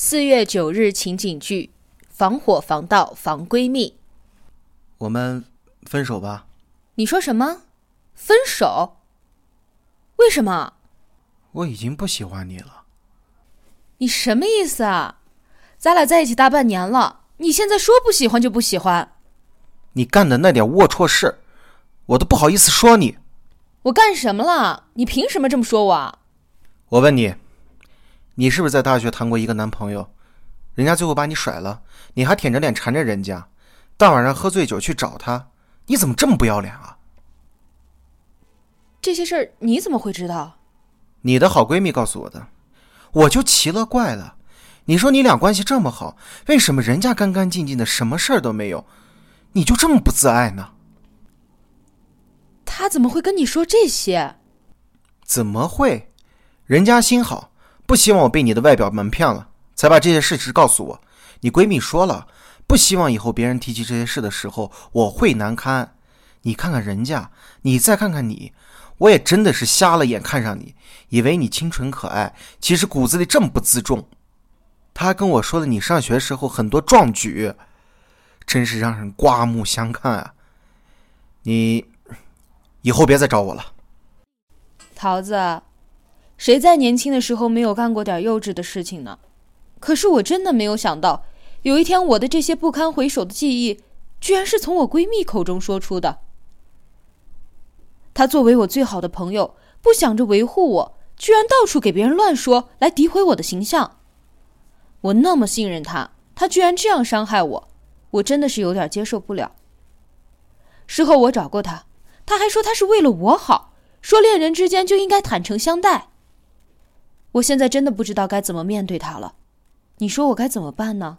4月9日情景剧，防火防盗防闺蜜。我们分手吧。你说什么？分手？为什么？我已经不喜欢你了。你什么意思啊？咱俩在一起大半年了，你现在说不喜欢就不喜欢。你干的那点龌龊事，我都不好意思说你。我干什么了？你凭什么这么说我？我问你，你是不是在大学谈过一个男朋友，人家最后把你甩了，你还舔着脸缠着人家，大晚上喝醉酒去找他，你怎么这么不要脸啊？这些事儿你怎么会知道？你的好闺蜜告诉我的。我就奇了怪了，你说你俩关系这么好，为什么人家干干净净的什么事儿都没有，你就这么不自爱呢？他怎么会跟你说这些？怎么会？人家心好，不希望我被你的外表蒙骗了，才把这些事实告诉我。你闺蜜说了，不希望以后别人提起这些事的时候我会难堪。你看看人家，你再看看你，我也真的是瞎了眼看上你，以为你清纯可爱，其实骨子里这么不自重。他还跟我说了你上学时候很多壮举，真是让人刮目相看啊！你以后别再找我了。桃子，谁在年轻的时候没有干过点幼稚的事情呢？可是我真的没有想到，有一天我的这些不堪回首的记忆，居然是从我闺蜜口中说出的。她作为我最好的朋友，不想着维护我，居然到处给别人乱说，来诋毁我的形象。我那么信任她，她居然这样伤害我，我真的是有点接受不了。事后我找过她，她还说她是为了我好，说恋人之间就应该坦诚相待。我现在真的不知道该怎么面对她了，你说我该怎么办呢？